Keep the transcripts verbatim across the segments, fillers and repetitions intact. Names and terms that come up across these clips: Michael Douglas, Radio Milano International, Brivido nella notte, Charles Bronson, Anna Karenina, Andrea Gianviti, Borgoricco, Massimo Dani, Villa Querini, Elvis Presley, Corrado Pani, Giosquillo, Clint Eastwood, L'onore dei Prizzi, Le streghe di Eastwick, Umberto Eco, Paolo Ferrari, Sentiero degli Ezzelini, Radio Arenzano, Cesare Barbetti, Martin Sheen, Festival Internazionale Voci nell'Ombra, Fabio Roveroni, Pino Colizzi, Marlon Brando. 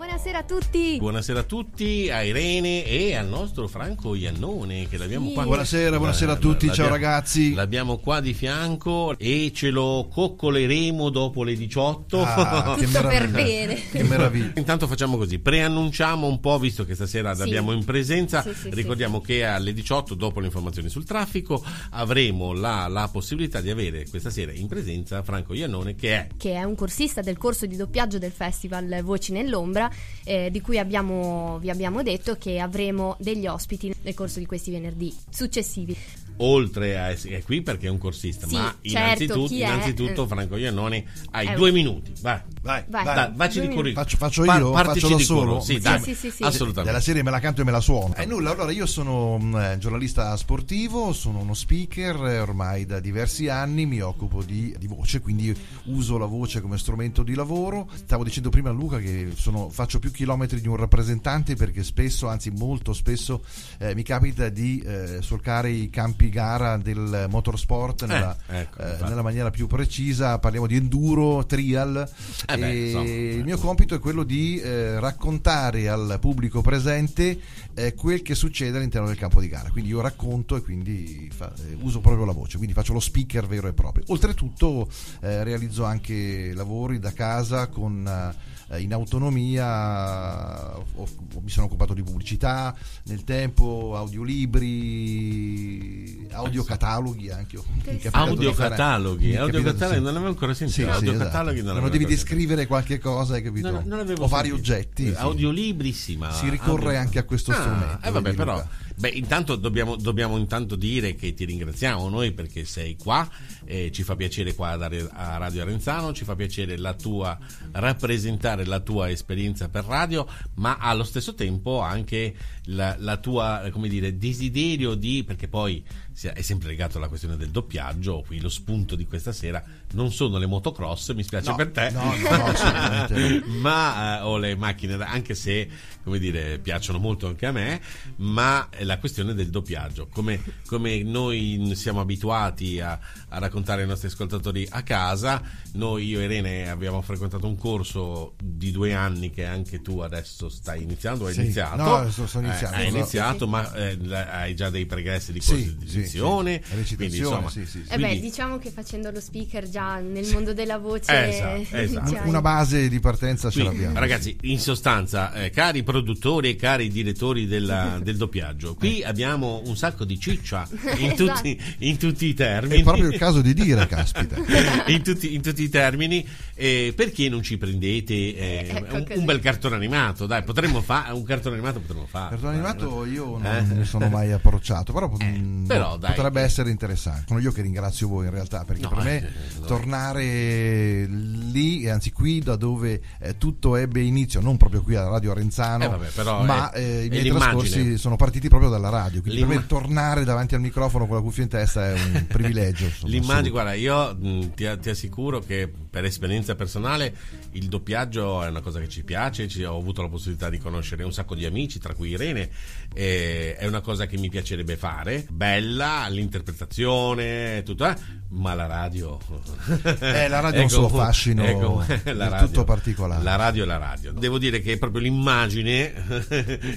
Buonasera a tutti. Buonasera a tutti, a Irene e al nostro Franco Iannone che l'abbiamo sì. qua. Buonasera, buonasera a tutti, ciao ragazzi. L'abbiamo qua di fianco e ce lo coccoleremo dopo le diciotto. Ah, che tutto per bene. Che meraviglia. Intanto facciamo così, preannunciamo un po', visto che stasera sì. l'abbiamo in presenza. Sì, sì, ricordiamo sì. che alle diciotto, dopo le informazioni sul traffico, avremo la, la possibilità di avere questa sera in presenza Franco Iannone, che è che è un corsista del corso di doppiaggio del Festival Voci nell'Ombra. Eh, di cui abbiamo, vi abbiamo detto che avremo degli ospiti nel corso di questi venerdì successivi. Oltre a essere qui perché è un corsista, sì, ma certo, innanzitutto, innanzitutto Franco Iannone hai eh, due minuti. Vai, vai, vai. Da, vacci di corri. Faccio, faccio io, Par- faccio da solo. Sì, sì, dai, sì, sì, sì, assolutamente. Della serie me la canto e me la suono. E eh, nulla, allora io sono un giornalista sportivo, sono uno speaker, ormai da diversi anni mi occupo di, di voce, quindi uso la voce come strumento di lavoro. Stavo dicendo prima a Luca che sono, faccio più chilometri di un rappresentante perché spesso, anzi molto spesso, eh, mi capita di eh, solcare i campi gara del motorsport nella, eh, ecco, eh, nella maniera più precisa, parliamo di enduro, trial, eh beh, e insomma, il ecco. mio compito è quello di eh, raccontare al pubblico presente eh, quel che succede all'interno del campo di gara, quindi io racconto e quindi fa, eh, uso proprio la voce, quindi faccio lo speaker vero e proprio. Oltretutto eh, realizzo anche lavori da casa con eh, in autonomia, ho, ho, mi sono occupato di pubblicità nel tempo, audiolibri, audiocataloghi anche. Audiocataloghi, audiocataloghi sì. non l'avevo ancora sentito. Sì, audio sì, cataloghi esatto. non, non devi descrivere qualche cosa, hai capito? Non, non o sentito. Vari oggetti. Sì. Audiolibrissima. Si ricorre audio... anche a questo ah, strumento. Eh vabbè però... Beh, intanto dobbiamo, dobbiamo intanto dire che ti ringraziamo noi perché sei qua, eh, ci fa piacere qua a Radio Arenzano, ci fa piacere la tua rappresentare la tua esperienza per radio, ma allo stesso tempo anche la, la tua, come dire, desiderio di, perché poi è sempre legato alla questione del doppiaggio, qui lo spunto di questa sera non sono le motocross, mi spiace no, per te, no, no, ma eh, o le macchine, anche se, come dire, piacciono molto anche a me, ma la questione del doppiaggio, come, come noi siamo abituati a, a raccontare ai nostri ascoltatori a casa, noi io e Irene abbiamo frequentato un corso di due anni che anche tu adesso stai iniziando, hai sì. iniziato, no, sto, sto iniziando, eh, hai iniziato sì. ma eh, hai già dei pregressi di corsi sì, di edizione, sì, sì. quindi insomma sì, sì, sì. Quindi, eh beh, diciamo che facendo lo speaker già nel sì. mondo della voce esatto, esatto. Cioè... una base di partenza ce quindi, l'abbiamo ragazzi, in sostanza eh, cari produttori e cari direttori della, del doppiaggio, qui abbiamo un sacco di ciccia in tutti, esatto. in tutti i termini, è proprio il caso di dire caspita in, tutti, in tutti i termini eh, perché non ci prendete eh, ecco un, un bel cartone animato, dai, potremmo fare un cartone animato, potremmo fare cartone animato, io non eh? mi sono mai approcciato però, eh, mh, però potrebbe dai. essere interessante. Sono io che ringrazio voi in realtà perché no, per me eh, tornare lì, anzi qui da dove eh, tutto ebbe inizio, non proprio qui a Radio Arenzano eh, vabbè, però ma è, eh, i miei trascorsi sono partiti proprio dalla radio, quindi L'imma... per me tornare davanti al microfono con la cuffia in testa è un privilegio. Insomma, l'immagine, guarda, io mh, ti, ti assicuro che per esperienza personale il doppiaggio è una cosa che ci piace, ci, ho avuto la possibilità di conoscere un sacco di amici, tra cui Irene, eh, è una cosa che mi piacerebbe fare, bella l'interpretazione, tutto, eh, ma la radio eh, la radio ha ecco, un suo fascino ecco, tutto particolare, la radio è la radio, devo dire che è proprio l'immagine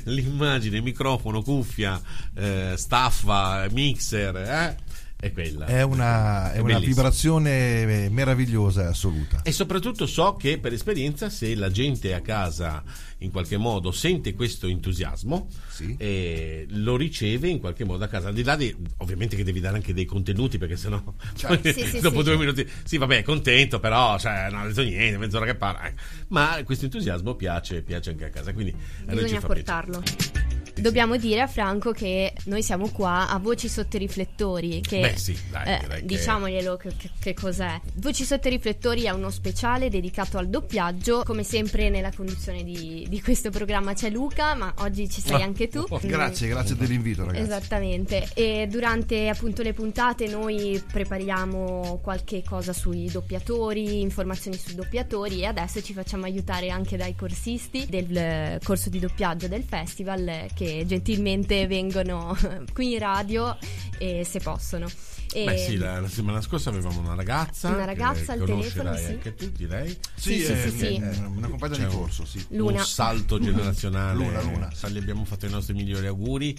l'immagine, microfono, cuffia, Eh, staffa, mixer, eh? è quella. È una, è è una vibrazione meravigliosa e assoluta. E soprattutto so che per esperienza, se la gente a casa in qualche modo sente questo entusiasmo sì. e lo riceve in qualche modo a casa, al di là di ovviamente che devi dare anche dei contenuti perché sennò cioè, poi, sì, sì, dopo sì, due sì. minuti sì vabbè contento però cioè, non ho detto niente, mezz'ora che parla, ma questo entusiasmo piace piace anche a casa, quindi bisogna portarlo piacere. Dobbiamo dire a Franco che noi siamo qua a Voci Sotto i Riflettori che, beh sì, dai, eh, che... diciamoglielo che, che, che cos'è. Voci Sotto i Riflettori è uno speciale dedicato al doppiaggio, come sempre nella conduzione di, di questo programma c'è Luca, ma oggi ci sei anche tu. Oh, grazie, grazie dell'invito ragazzi. Esattamente, e durante appunto le puntate noi prepariamo qualche cosa sui doppiatori, informazioni sui doppiatori, e adesso ci facciamo aiutare anche dai corsisti del corso di doppiaggio del festival che gentilmente vengono qui in radio e se possono E beh sì, la, la settimana scorsa avevamo una ragazza una ragazza al telefono, sì. Anche tu, direi. Sì, sì, eh, sì, sì. Eh, una compagna di corso, sì. Luna. Un salto generazionale. Luna, Luna. Gli abbiamo fatto i nostri migliori auguri,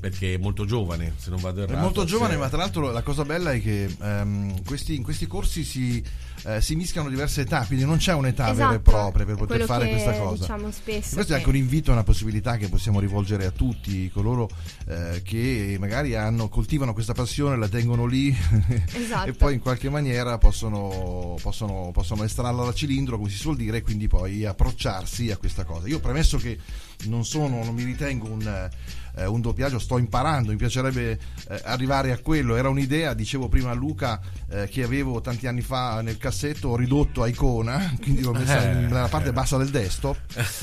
perché è molto giovane, se non vado errato. È molto giovane, se... ma tra l'altro la cosa bella è che ehm, questi, in questi corsi si, eh, si mischiano diverse età, quindi non c'è un'età, esatto, vera e propria per poter fare che, questa cosa. Diciamo, spesso, e questo che... è anche un invito, una possibilità che possiamo rivolgere a tutti coloro eh, che magari hanno, coltivano questa passione, la tengono lì, esatto. E poi in qualche maniera possono, possono, possono estrarla dal cilindro, come si suol dire, e quindi poi approcciarsi a questa cosa. Io premesso che non sono, non mi ritengo un... Eh, un doppiaggio, sto imparando, mi piacerebbe eh, arrivare a quello, era un'idea, dicevo prima a Luca, eh, che avevo tanti anni fa nel cassetto, ridotto a icona, quindi l'ho messa eh, nella parte eh. bassa del desktop,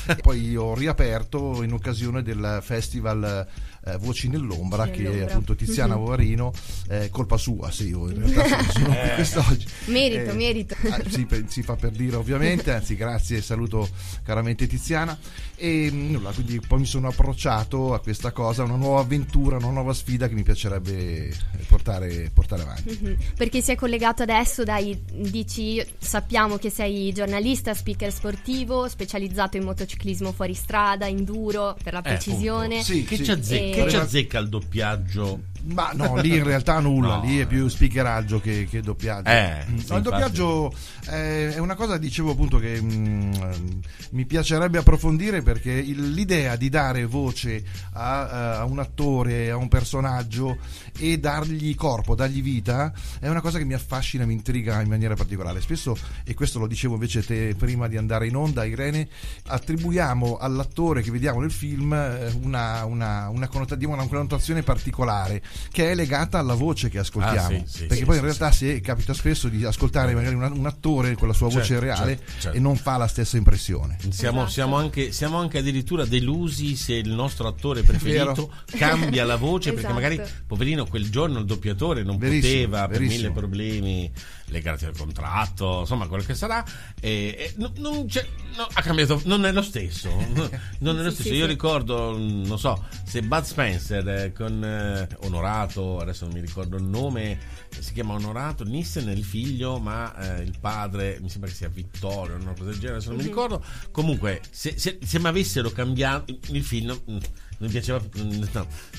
e poi ho riaperto in occasione del festival eh, Voci nell'Ombra, nell'ombra. che appunto Tiziana Bovarino, eh, colpa sua, sì, io in realtà sono qui eh. quest'oggi. Merito, eh, merito. Eh, si, si fa per dire, ovviamente, anzi grazie, saluto caramente Tiziana, e nulla, quindi poi mi sono approcciato a questa cosa, una nuova avventura, una nuova sfida che mi piacerebbe portare, portare avanti. Mm-hmm. Perché si è collegato adesso, dai, dici, sappiamo che sei giornalista, speaker sportivo, specializzato in motociclismo fuoristrada, enduro, per la precisione. Eh, sì, che sì. ci azzecca, azzecca il doppiaggio? Ma no, lì in realtà nulla, no, lì è più speakeraggio che, che doppiaggio. Eh, no, sì, il doppiaggio è, è una cosa, dicevo appunto, che mh, mi piacerebbe approfondire, perché il, l'idea di dare voce a a un attore, a un personaggio, e dargli corpo, dargli vita, è una cosa che mi affascina, mi intriga in maniera particolare. Spesso, e questo lo dicevo invece te prima di andare in onda, Irene, attribuiamo all'attore che vediamo nel film una, una, una, connota- una connotazione particolare che è legata alla voce che ascoltiamo, ah, sì, sì, perché sì, poi sì, in realtà sì. se capita spesso di ascoltare magari un, un attore con la sua voce, certo, reale, certo, certo. e non fa la stessa impressione. Siamo, esatto. siamo, anche, siamo anche addirittura delusi se il nostro attore preferito cambia la voce, esatto. perché magari poverino quel giorno il doppiatore non verissimo, poteva verissimo. per mille problemi legati al contratto, insomma quello che sarà, e, e, non, non c'è, no, ha cambiato, non è lo stesso, non, non è lo stesso. Sì, sì, io sì. ricordo, non so se Bud Spencer eh, con eh, Onorato, adesso non mi ricordo il nome, si chiama Onorato Nissen il figlio, ma eh, il padre mi sembra che sia Vittorio, una cosa del genere, adesso non mm-hmm. mi ricordo. Comunque se, se, se mi avessero cambiato il film non mi piaceva, no, no,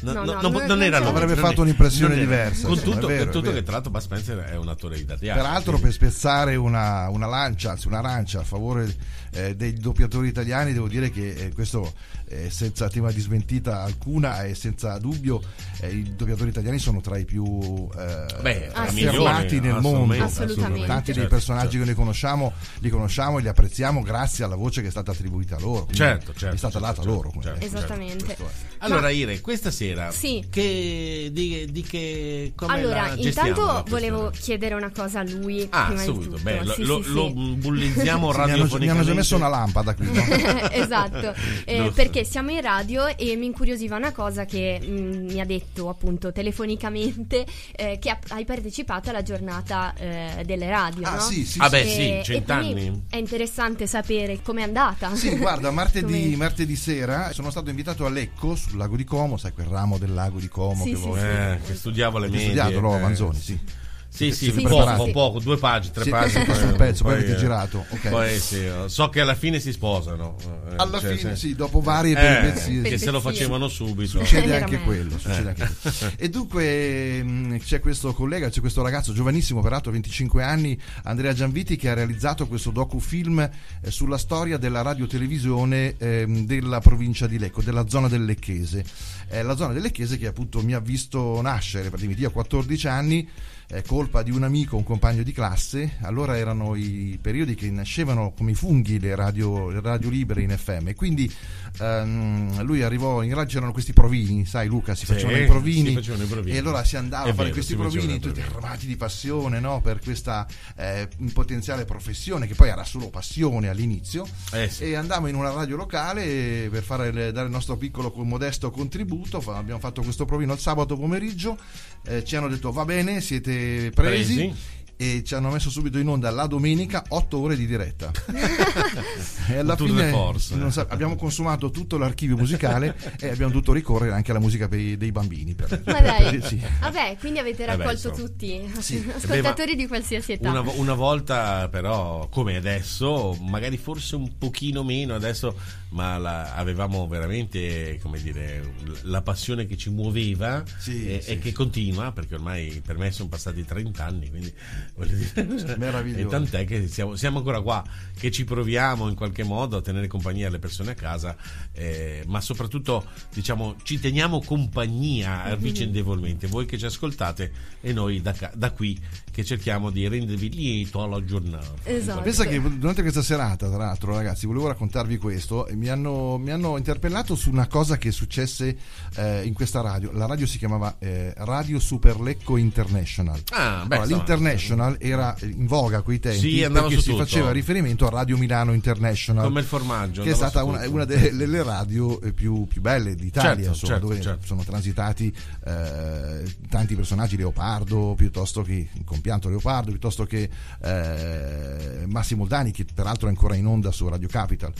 no, no, non, non, non era, avrebbe fatto un'impressione diversa, con tutto, vero, tutto che tra l'altro Bud Spencer è un attore italiano, peraltro, quindi. Per spezzare una, una lancia, anzi una arancia a favore eh, dei doppiatori italiani, devo dire che eh, questo eh, senza tema di smentita alcuna e eh, senza dubbio eh, i doppiatori italiani sono tra i più eh, Beh, affermati nel mondo, assolutamente, tanti certo, dei personaggi certo. che noi conosciamo li conosciamo e li apprezziamo grazie alla voce che è stata attribuita a loro, certo, certo, è stata data certo, loro certo, certo, esattamente certo. Allora, ma, Ire, questa sera sì. che, di, di che come allora, la gestiamo? Allora, intanto volevo chiedere una cosa a lui. Ah, prima subito, di tutto. Beh, lo, sì, lo, sì, lo sì. bullizziamo radiofonicamente. Mi hanno già messo una lampada qui, no? Esatto, eh, no, perché siamo in radio e mi incuriosiva una cosa che mh, mi ha detto appunto telefonicamente, eh, che hai partecipato alla giornata eh, delle radio, ah, no? sì, sì, ah, sì. Beh, sì, cent'anni. È interessante sapere com'è andata. Sì, guarda, martedì, martedì sera sono stato invitato a Lecco, sul lago di Como, sai quel ramo del lago di Como sì, che, sì, eh, sì. che studiavo le medie, studiato no, eh. Manzoni, sì. Sì, sì, sì, poco, sì. poco, due pagine, tre sì, pagine. Poi, un pezzo, poi, poi avete girato. Okay. Poi sì, so che alla fine si sposano. Alla cioè, fine, sì, dopo varie eh, peripezie. Che se lo facevano subito. Succede anche quello. Succede eh. anche quello. E dunque c'è questo collega, c'è questo ragazzo giovanissimo, peraltro venticinque anni, Andrea Gianviti, che ha realizzato questo docufilm sulla storia della radiotelevisione della provincia di Lecco, della zona del Lecchese. La zona del Lecchese che appunto mi ha visto nascere, praticamente io a quattordici anni, è colpa di un amico, un compagno di classe. Allora erano i periodi che nascevano come i funghi le radio, le radio libere in effe emme, quindi ehm, lui arrivò in radio, c'erano questi provini, sai Luca, si, sì, facevano, i provini, si facevano i provini e allora si andava è a fare vero, questi provini tutti armati di passione, no? Per questa eh, potenziale professione che poi era solo passione all'inizio, eh sì. e andavamo in una radio locale per fare il, dare il nostro piccolo modesto contributo. Abbiamo fatto questo provino il sabato pomeriggio, eh, ci hanno detto va bene, siete presi, presi. e ci hanno messo subito in onda la domenica otto ore di diretta e alla fine non sa- abbiamo consumato tutto l'archivio musicale e abbiamo dovuto ricorrere anche alla musica per i- dei bambini per- ma dai per- sì. Vabbè, quindi avete raccolto Vabbè, tutti sì. ascoltatori Beh, di qualsiasi età. Una, una volta però, come adesso, magari forse un pochino meno adesso, ma la, avevamo veramente, come dire, la passione che ci muoveva sì, e, sì, e che sì. continua, perché ormai per me sono passati trenta anni, quindi meraviglioso. E tant'è che siamo, siamo ancora qua, che ci proviamo in qualche modo a tenere compagnia alle persone a casa, eh, ma soprattutto diciamo ci teniamo compagnia vicendevolmente, voi che ci ascoltate e noi da, da qui che cerchiamo di rendervi lieto alla giornata. Esatto. Pensa che durante questa serata, tra l'altro ragazzi, volevo raccontarvi questo, mi hanno, mi hanno interpellato su una cosa che successe eh, in questa radio. La radio si chiamava eh, Radio Superlecco International. Ah, beh, allora, l'International era in voga a quei tempi, sì, perché si tutto. faceva riferimento a Radio Milano International, come il formaggio, che è stata una, una delle radio più, più belle d'Italia, certo, insomma, certo, dove certo. sono transitati eh, tanti personaggi, Leopardo, piuttosto che il compianto Leopardo, piuttosto che eh, Massimo Dani, che peraltro è ancora in onda su Radio Capital,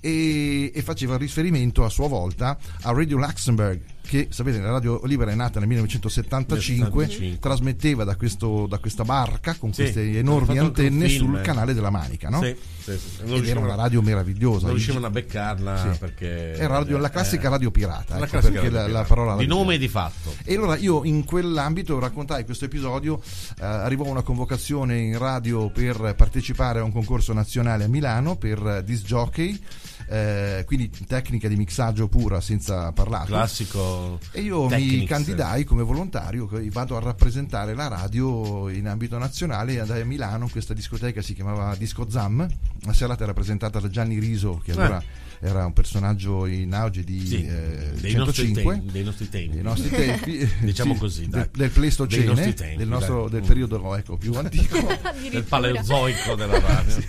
e, e faceva riferimento a sua volta a Radio Luxembourg, che sapete la radio libera è nata nel millenovecentosettantacinque, settantacinque trasmetteva da, questo, da questa barca con sì, queste enormi antenne film, sul eh. canale della Manica, no? Sì, sì, sì. Ed era una radio meravigliosa, non riuscivano a beccarla sì. perché era radio, la classica eh, radio pirata, la ecco, classica perché radio la, pirata. La parola di nome e di fatto. E allora io in quell'ambito raccontai questo episodio, eh, arrivò una convocazione in radio per partecipare a un concorso nazionale a Milano per disc jockey, eh, quindi tecnica di mixaggio pura senza parlare, classico. E io Technics. mi candidai come volontario, vado a rappresentare la radio in ambito nazionale, andai a Milano, questa discoteca si chiamava Disco Zam, la serata era presentata da Gianni Riso, che allora eh. era un personaggio in auge di sì, eh, dei, centocinque, nostri te- dei nostri tempi, dei nostri tempi diciamo sì, così dai. De- del Pleistocene, tempi, del, nostro, del periodo oh, ecco, più antico del paleozoico della radio sì.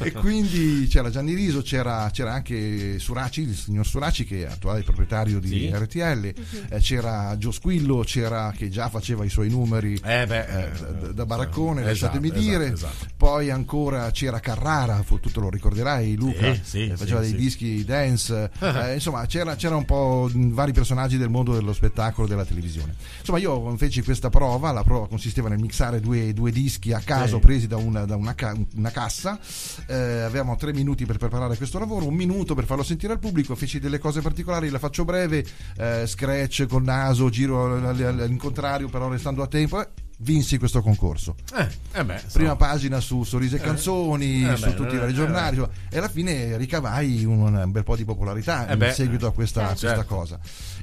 E quindi c'era Gianni Riso, c'era, c'era anche Suraci, il signor Suraci, che è attuale proprietario di sì. R T L, Uh-huh. c'era Giosquillo, c'era, che già faceva i suoi numeri eh beh, eh, da, da baraccone, esatto, lasciatemi esatto, dire esatto. Poi ancora c'era Carrara, tu te lo ricorderai Luca, sì, sì, eh, faceva sì, dei sì. dischi dance eh, insomma c'era, c'era un po' vari personaggi del mondo dello spettacolo, della televisione, insomma io feci questa prova. La prova consisteva nel mixare due, due dischi a caso sì. presi da una, da una, ca- una cassa, eh, avevamo tre minuti per preparare questo lavoro, un minuto per farlo sentire al pubblico. Feci delle cose particolari, la faccio breve, eh, scratch col naso, giro all'incontrario però restando a tempo, vinsi questo concorso. Eh, eh beh, prima so. pagina su Sorrisi e Canzoni, eh, eh su beh, tutti i vari giornali, eh, eh. e alla fine ricavai un, un bel po' di popolarità eh in beh, seguito a questa, eh, certo. questa cosa.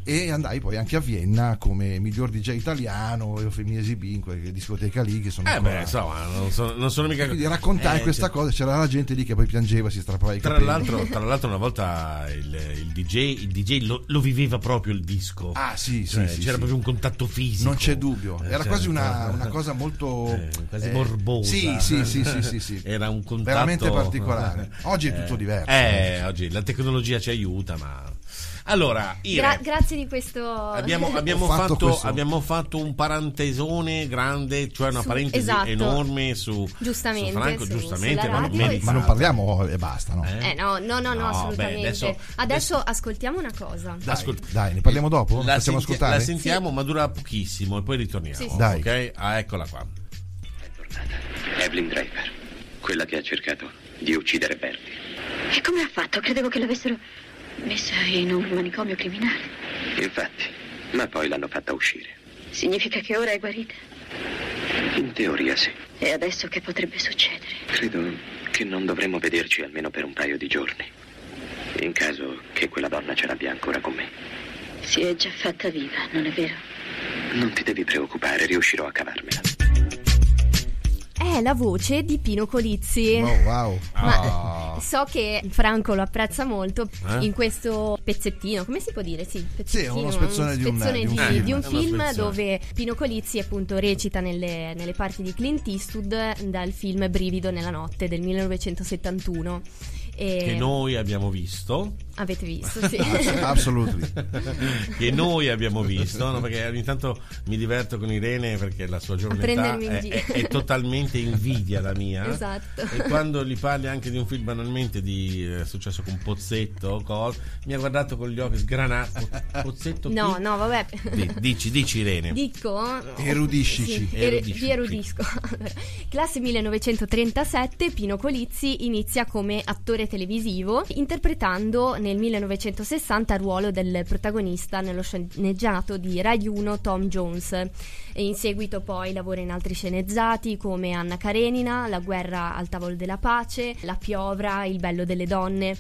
E andai poi anche a Vienna come miglior D J italiano, e mi esibì in quella discoteca lì, che sono eh ancora... beh, insomma, non sono, non sono mica... Quindi raccontai eh, questa certo. cosa, c'era la gente lì che poi piangeva, si strappava i capelli. Tra l'altro, tra l'altro una volta il, il D J, il D J lo, lo viveva proprio il disco. Ah sì, cioè, sì, sì, c'era sì. proprio un contatto fisico. Non c'è dubbio, era certo. quasi una una cosa molto eh, quasi eh, morbosa, sì sì, sì sì sì sì era un contatto veramente particolare. Oggi è tutto eh, diverso eh, oggi la tecnologia ci aiuta, ma allora Gra- grazie di questo abbiamo, abbiamo fatto, fatto questo. Abbiamo fatto un parentesone grande, cioè una su, parentesi esatto. enorme su, giustamente, su Franco, su, giustamente ma, non, ma non parliamo e basta, no? Eh? Eh, no, no no no no assolutamente. Beh, adesso, adesso ascoltiamo una cosa, dai, Ascolt- dai ne parliamo dopo, la, senti- ascoltare? La sentiamo sì. ma dura pochissimo e poi ritorniamo sì, sì. Dai. Ok, ah, eccola qua, è tornata Evelyn Draper, quella che ha cercato di uccidere Bertie. E come ha fatto? Credevo che l'avessero messa in un manicomio criminale. Infatti, ma poi l'hanno fatta uscire. Significa che ora è guarita? In teoria sì. E adesso che potrebbe succedere? Credo che non dovremmo vederci almeno per un paio di giorni, in caso che quella donna ce l'abbia ancora con me. Si è già fatta viva, non è vero? Non ti devi preoccupare, riuscirò a cavarmela. È la voce di Pino Colizzi. Oh, wow. Ma oh. so che Franco lo apprezza molto eh? in questo pezzettino, come si può dire? Sì, sì è uno spezzone, un spezzone di un, di, un, di, di un film dove Pino Colizzi appunto recita nelle, nelle parti di Clint Eastwood dal film Brivido nella notte del millenovecentosettantuno. E che noi abbiamo visto. Avete visto, sì. Assolutamente. Che noi abbiamo visto, no? Perché ogni tanto mi diverto con Irene, perché la sua gioventà è, è, è totalmente invidia la mia. Esatto. E quando gli parli anche di un film banalmente di eh, successo con Pozzetto, col, mi ha guardato con gli occhi sgranati. Pozzetto No, qui? no, vabbè. D- dici, dici Irene. Dico. Erudiscici. Sì, er- ti erudisco. Classe millenovecentotrentasette, Pino Colizzi inizia come attore televisivo, interpretando nel millenovecentosessanta il ruolo del protagonista nello sceneggiato di Rai uno Tom Jones, e in seguito poi lavora in altri sceneggiati come Anna Karenina, La guerra al tavolo della pace, La Piovra, Il Bello delle donne.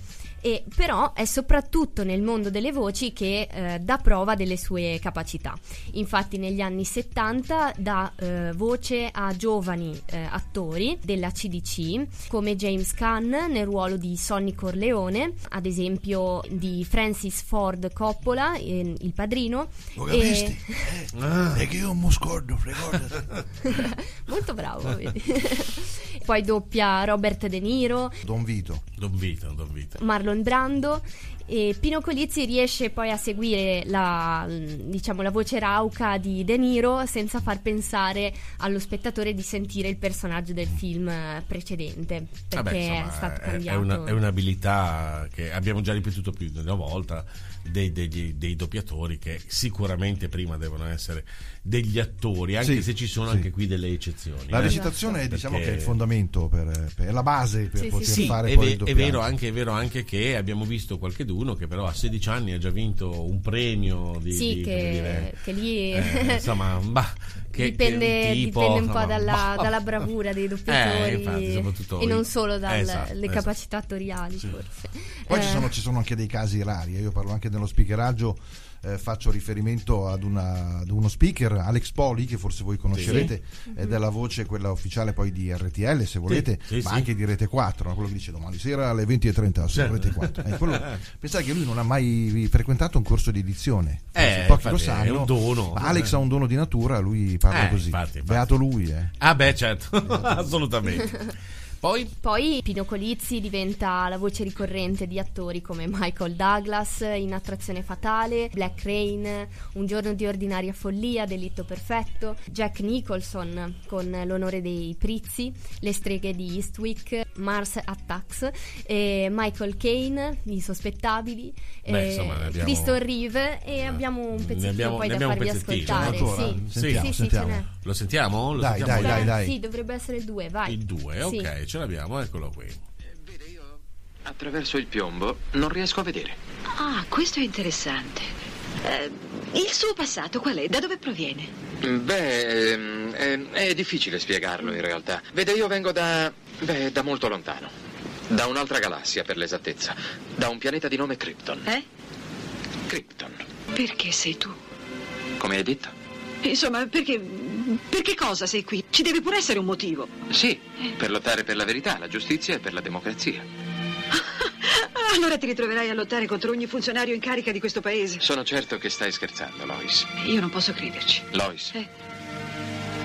E però è soprattutto nel mondo delle voci che eh, dà prova delle sue capacità. Infatti negli anni settanta dà eh, voce a giovani eh, attori della C D C come James Caan nel ruolo di Sonny Corleone, ad esempio di Francis Ford Coppola, eh, Il Padrino. Lo capisti? E... Eh, ah. È che io mi scordo, ricordati. Molto bravo. Vedi? Poi doppia Robert De Niro, Don Vito, Don Vito, Don Vito. Marlon Brando. E Pino Colizzi riesce poi a seguire la, diciamo, la voce rauca di De Niro senza far pensare allo spettatore di sentire il personaggio del film precedente, perché Vabbè, insomma, è stato cambiato. È, una, è un'abilità che abbiamo già ripetuto più di una volta dei, degli, dei doppiatori, che sicuramente prima devono essere degli attori, anche sì, se ci sono sì. anche qui delle eccezioni. La recitazione eh? è, diciamo, perché... che è il fondamento, per, per, è la base per sì, poter sì, fare è poi ve- il doppiaggio. È vero, anche, è vero anche che abbiamo visto qualche uno che però a sedici anni ha già vinto un premio di, sì, di, che, come dire, che lì eh, insomma bah, che, dipende, che un tipo, dipende un insomma, po' dalla, bah, dalla bravura dei doppiatori, eh, infatti, e non solo dalle esatto, esatto. capacità attoriali sì. forse. Poi eh. ci, sono, ci sono anche dei casi rari. Io parlo anche dello speakeraggio. Eh, faccio riferimento ad, una, ad uno speaker, Alex Poli, che forse voi conoscerete, sì. è della voce quella ufficiale poi di R T L, se volete, sì, sì, ma sì. anche di Rete quattro, quello che dice domani sera alle venti e trenta su Rete quattro. Eh, quello, pensate che lui non ha mai frequentato un corso di dizione, eh, pochi infatti, lo sanno, è un dono. Ma Alex eh. ha un dono di natura, lui parla eh, così, infatti, infatti. Beato lui. Eh. Ah beh, certo, assolutamente. Poi? Poi Pino Colizzi diventa la voce ricorrente di attori come Michael Douglas in Attrazione Fatale, Black Rain, Un giorno di ordinaria follia, Delitto perfetto, Jack Nicholson con L'onore dei Prizzi, Le streghe di Eastwick, Mars Attacks, e Michael Caine, Gli insospettabili, Beh, insomma, abbiamo... Christopher Reeve, e eh, abbiamo un pezzettino abbiamo, poi da farvi ascoltare. Sì. Sentiamo, sì, sentiamo. Sì, lo sentiamo? Lo dai, sentiamo? Dai, dai, dai. Sì, dovrebbe essere il due, vai. Il due, ok. Sì. Ce l'abbiamo, eccolo qui. Vede, io attraverso il piombo non riesco a vedere. Ah, questo è interessante. Eh, il suo passato qual è? Da dove proviene? Beh, è, è difficile spiegarlo in realtà. Vede, io vengo da... beh, da molto lontano. Da un'altra galassia, per l'esattezza. Da un pianeta di nome Krypton. Eh? Krypton. Perché sei tu? Come hai detto? Insomma, perché... Per che cosa sei qui? Ci deve pure essere un motivo. Sì, per lottare per la verità, la giustizia e per la democrazia. Allora ti ritroverai a lottare contro ogni funzionario in carica di questo paese. Sono certo che stai scherzando, Lois. Io non posso crederci. Lois, eh.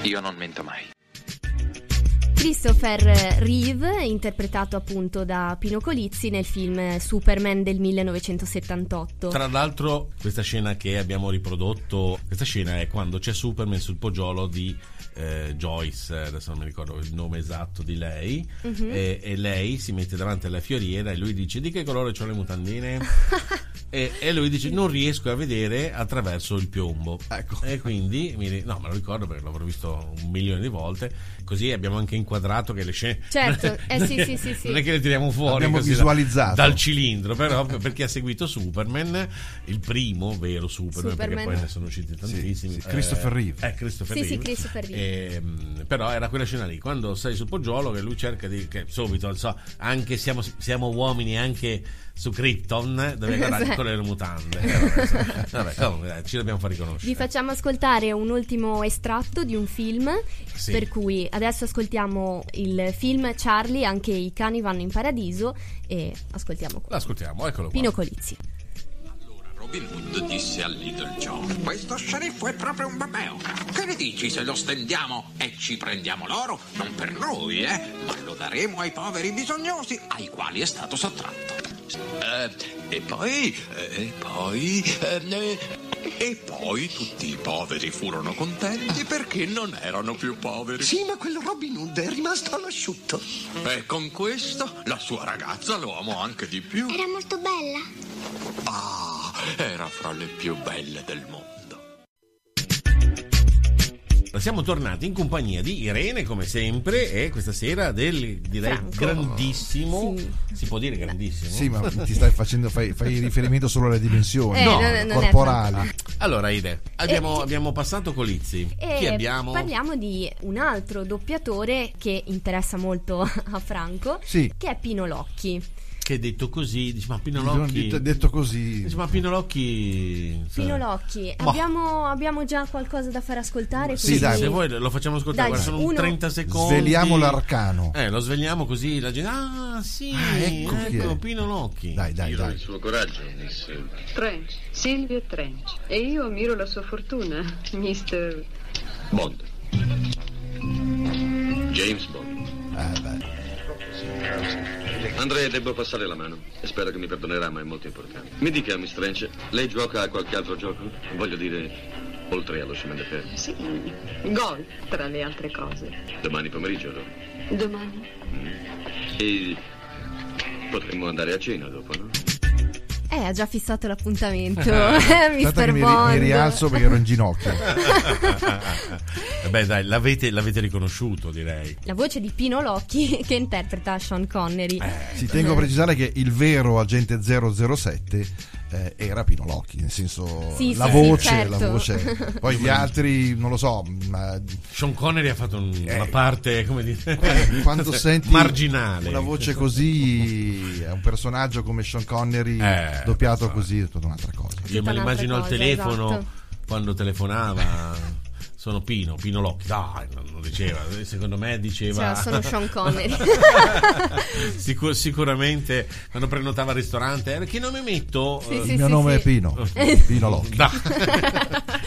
io non mento mai. Christopher Reeve, interpretato appunto da Pino Colizzi nel film Superman del millenovecentosettantotto. Tra l'altro questa scena che abbiamo riprodotto, questa scena è quando c'è Superman sul poggiolo di eh, Joyce, adesso non mi ricordo il nome esatto di lei, uh-huh. e, e lei si mette davanti alla fioriera e lui dice: di che colore c'ho le mutandine? e, e lui dice: non riesco a vedere attraverso il piombo. Ecco. E quindi, mi, no, me lo ricordo perché l'avrò visto un milione di volte, così abbiamo anche in quadrato che le scene certo eh, sì, sì, sì, sì. non è che le tiriamo fuori, abbiamo visualizzato da, dal cilindro, però per chi ha seguito Superman, il primo vero Superman, Superman. perché poi ne sono usciti tantissimi, sì, sì. Christopher Reeve eh, Christopher sì, Reeve, sì, Christopher Reeve. Eh, però era quella scena lì quando sei sul poggiolo che lui cerca di che subito so, anche siamo, siamo uomini anche su Krypton, dove guardare con le mutande. Eh, vabbè, vabbè, ci dobbiamo far riconoscere. Vi facciamo ascoltare un ultimo estratto di un film, sì. per cui adesso ascoltiamo il film Charlie, anche i cani vanno in paradiso, e ascoltiamo qua. L'ascoltiamo, eccolo qua. Pino Colizzi. Allora, Robin Hood disse a Little John: questo sceriffo è proprio un babbeo. Che ne dici se lo stendiamo e ci prendiamo l'oro? Non per noi, eh, ma lo daremo ai poveri bisognosi ai quali è stato sottratto. Eh, e poi, eh, e poi, eh, eh, e poi tutti i poveri furono contenti perché non erano più poveri. Sì, ma quel Robin Hood è rimasto all'asciutto. E con questo la sua ragazza lo amò anche di più. Era molto bella. Ah, era fra le più belle del mondo. Siamo tornati in compagnia di Irene, come sempre, e questa sera del, direi, Franco. grandissimo, sì. Si può dire grandissimo? Sì, ma ti stai facendo, fai, fai riferimento solo alle dimensioni eh, no, non, non corporali. Allora, Ide, abbiamo, eh, abbiamo passato Colizzi. Eh, Chi abbiamo? Parliamo di un altro doppiatore che interessa molto a Franco, sì. Che è Pino Locchi. Che detto così, dice, ma Pino Locchi detto, detto così dice, ma Pino Locchi Pino Locchi abbiamo, abbiamo già qualcosa da far ascoltare, sì, dai, se vuoi lo facciamo ascoltare, dai, sono uno... trenta secondi, sveliamo l'arcano, eh, lo sveliamo così la gente, ah sì, ah, ecco, ecco Pino Locchi, dai dai, dai. Il suo coraggio, disse Trench, Silvio Trench, e io ammiro la sua fortuna, mister Bond, James Bond. Ah, beh, Andrea, devo passare la mano. Spero che mi perdonerà, ma è molto importante. Mi dica, miss Trench, lei gioca a qualche altro gioco? Voglio dire, oltre allo scenario per... Sì, gol, tra le altre cose. Domani pomeriggio, allora? Domani. E potremmo andare a cena dopo, no? Eh, ha già fissato l'appuntamento. mister Mi, Bond. Mi rialzo perché ero in ginocchio. Beh, dai, l'avete, l'avete riconosciuto, direi. La voce di Pino Locchi che interpreta Sean Connery. Eh, Ci tengo a precisare che il vero agente zero zero sette eh, era Pino Locchi, nel senso, sì, la, sì, voce, sì, certo. La voce. Poi gli altri, non lo so. Ma... Sean Connery ha fatto un, eh, una parte, come dire, eh, quando senti marginale. Una voce così, un personaggio come Sean Connery, eh, doppiato so. così, è tutta un'altra cosa. Io me l'immagino al telefono, esatto. Quando telefonava. Sono Pino, Pino Locchi. Dai, no, non diceva, secondo me diceva... Cioè, sono Sean Connery. Sicur- sicuramente quando prenotava al ristorante, eh, che nome metto? Sì, uh, sì, il mio sì, nome sì. è Pino, Pino Locchi. No.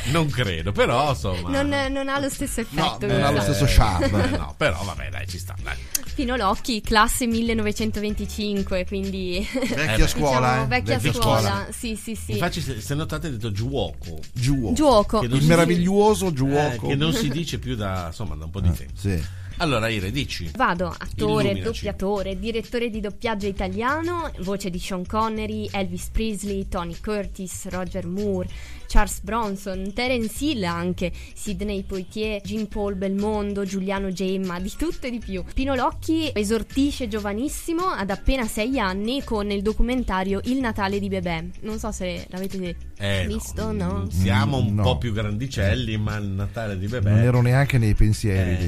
Non credo, però insomma... Non, non ha lo stesso effetto. No, non ha lo stesso charme. No, però vabbè, dai, ci sta, dai. Pino Locchi, classe millenovecentoventicinque, quindi... Vecchia eh beh, scuola, diciamo, eh? Vecchia, vecchia scuola. scuola, sì, sì, sì. Infatti, se, se notate, è detto giuoco. Giuoco. Il si... meraviglioso giuoco. Eh, che non si dice più da, insomma, da un po' di eh, tempo. Sì. Allora, Ire, dici. Vado, attore, illuminaci. Doppiatore, direttore di doppiaggio italiano, voce di Sean Connery, Elvis Presley, Tony Curtis, Roger Moore, Charles Bronson, Terence Hill anche, Sidney Poitier, Jean-Paul Belmondo, Giuliano Gemma, di tutto e di più. Pino Locchi esortisce giovanissimo, ad appena sei anni, con il documentario Il Natale di Bebè. Non so se l'avete eh, visto, no. no? Siamo un no. po' più grandicelli, ma Il Natale di Bebè... Non ero neanche nei pensieri. Eh,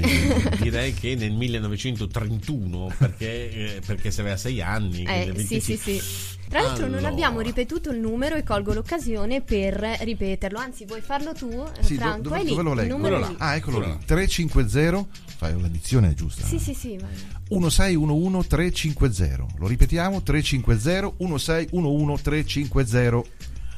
di... Direi che nel millenovecentotrentuno, perché, eh, perché se aveva sei anni... Eh, sì, sì, sì. Tra l'altro allora. non abbiamo ripetuto il numero e colgo l'occasione per ripeterlo. Anzi, vuoi farlo tu, sì, Franco? Dove, dove, dove lo leggo? Quello là. Ah, eccolo là. tre cinquanta, fai l'addizione giusta. Sì, sì, sì. uno sei uno uno tre cinque zero. Lo ripetiamo, tre cinque zero uno sei uno uno tre cinque zero.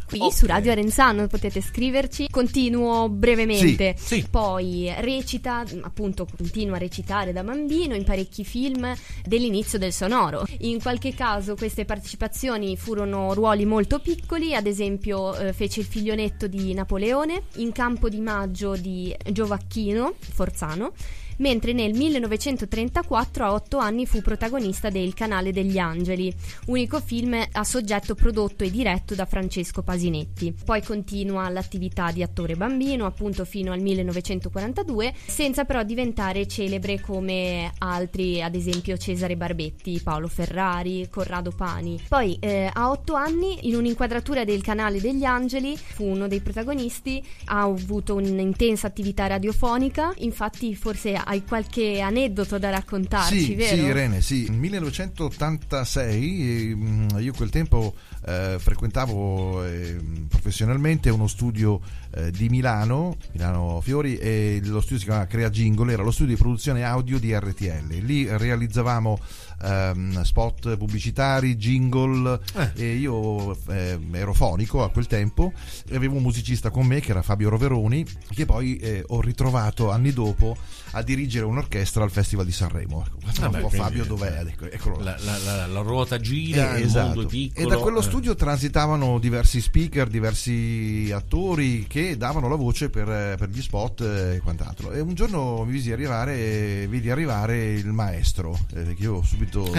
Qui okay. Su Radio Arenzano potete scriverci. Continuo brevemente. Sì, sì. Poi recita, appunto, continua a recitare da bambino in parecchi film dell'inizio del sonoro. In qualche caso queste partecipazioni furono ruoli molto piccoli, ad esempio eh, fece il figlionetto di Napoleone, in Campo di Maggio di Giovacchino Forzano, mentre nel millenovecentotrentaquattro a otto anni fu protagonista del Canale degli Angeli, unico film a soggetto prodotto e diretto da Francesco Pasinetti. Poi continua l'attività di attore bambino, appunto, fino al millenovecentoquarantadue, senza però diventare celebre come altri, ad esempio Cesare Barbetti, Paolo Ferrari, Corrado Pani. Poi eh, a otto anni, in un'inquadratura del Canale degli Angeli, fu uno dei protagonisti, ha avuto un'intensa attività radiofonica, infatti forse hai qualche aneddoto da raccontarci, sì, vero? Sì, Irene, sì. Nel millenovecentottantasei eh, io quel tempo eh, frequentavo eh, professionalmente uno studio eh, di Milano, Milano Fiori, e lo studio si chiamava Crea Jingle, era lo studio di produzione audio di R T L. Lì realizzavamo ehm, spot pubblicitari, jingle, eh. e io eh, ero fonico a quel tempo, avevo un musicista con me che era Fabio Roveroni, che poi eh, ho ritrovato anni dopo a dirigere un'orchestra al Festival di Sanremo. Ah, beh, Fabio dov'è? Eccolo là. La, la, la, la ruota gira, eh, il esatto. mondo è piccolo. E da quello studio transitavano diversi speaker, diversi attori che davano la voce per, per gli spot e quant'altro. E un giorno mi visi arrivare, vidi arrivare il maestro, eh, che io subito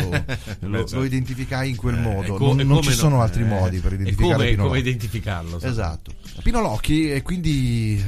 lo, lo identificai in quel eh, modo. Co- non non ci no? sono altri eh, modi per identificarlo. Come, Pino come identificarlo? So. Esatto. Pino Locchi, e quindi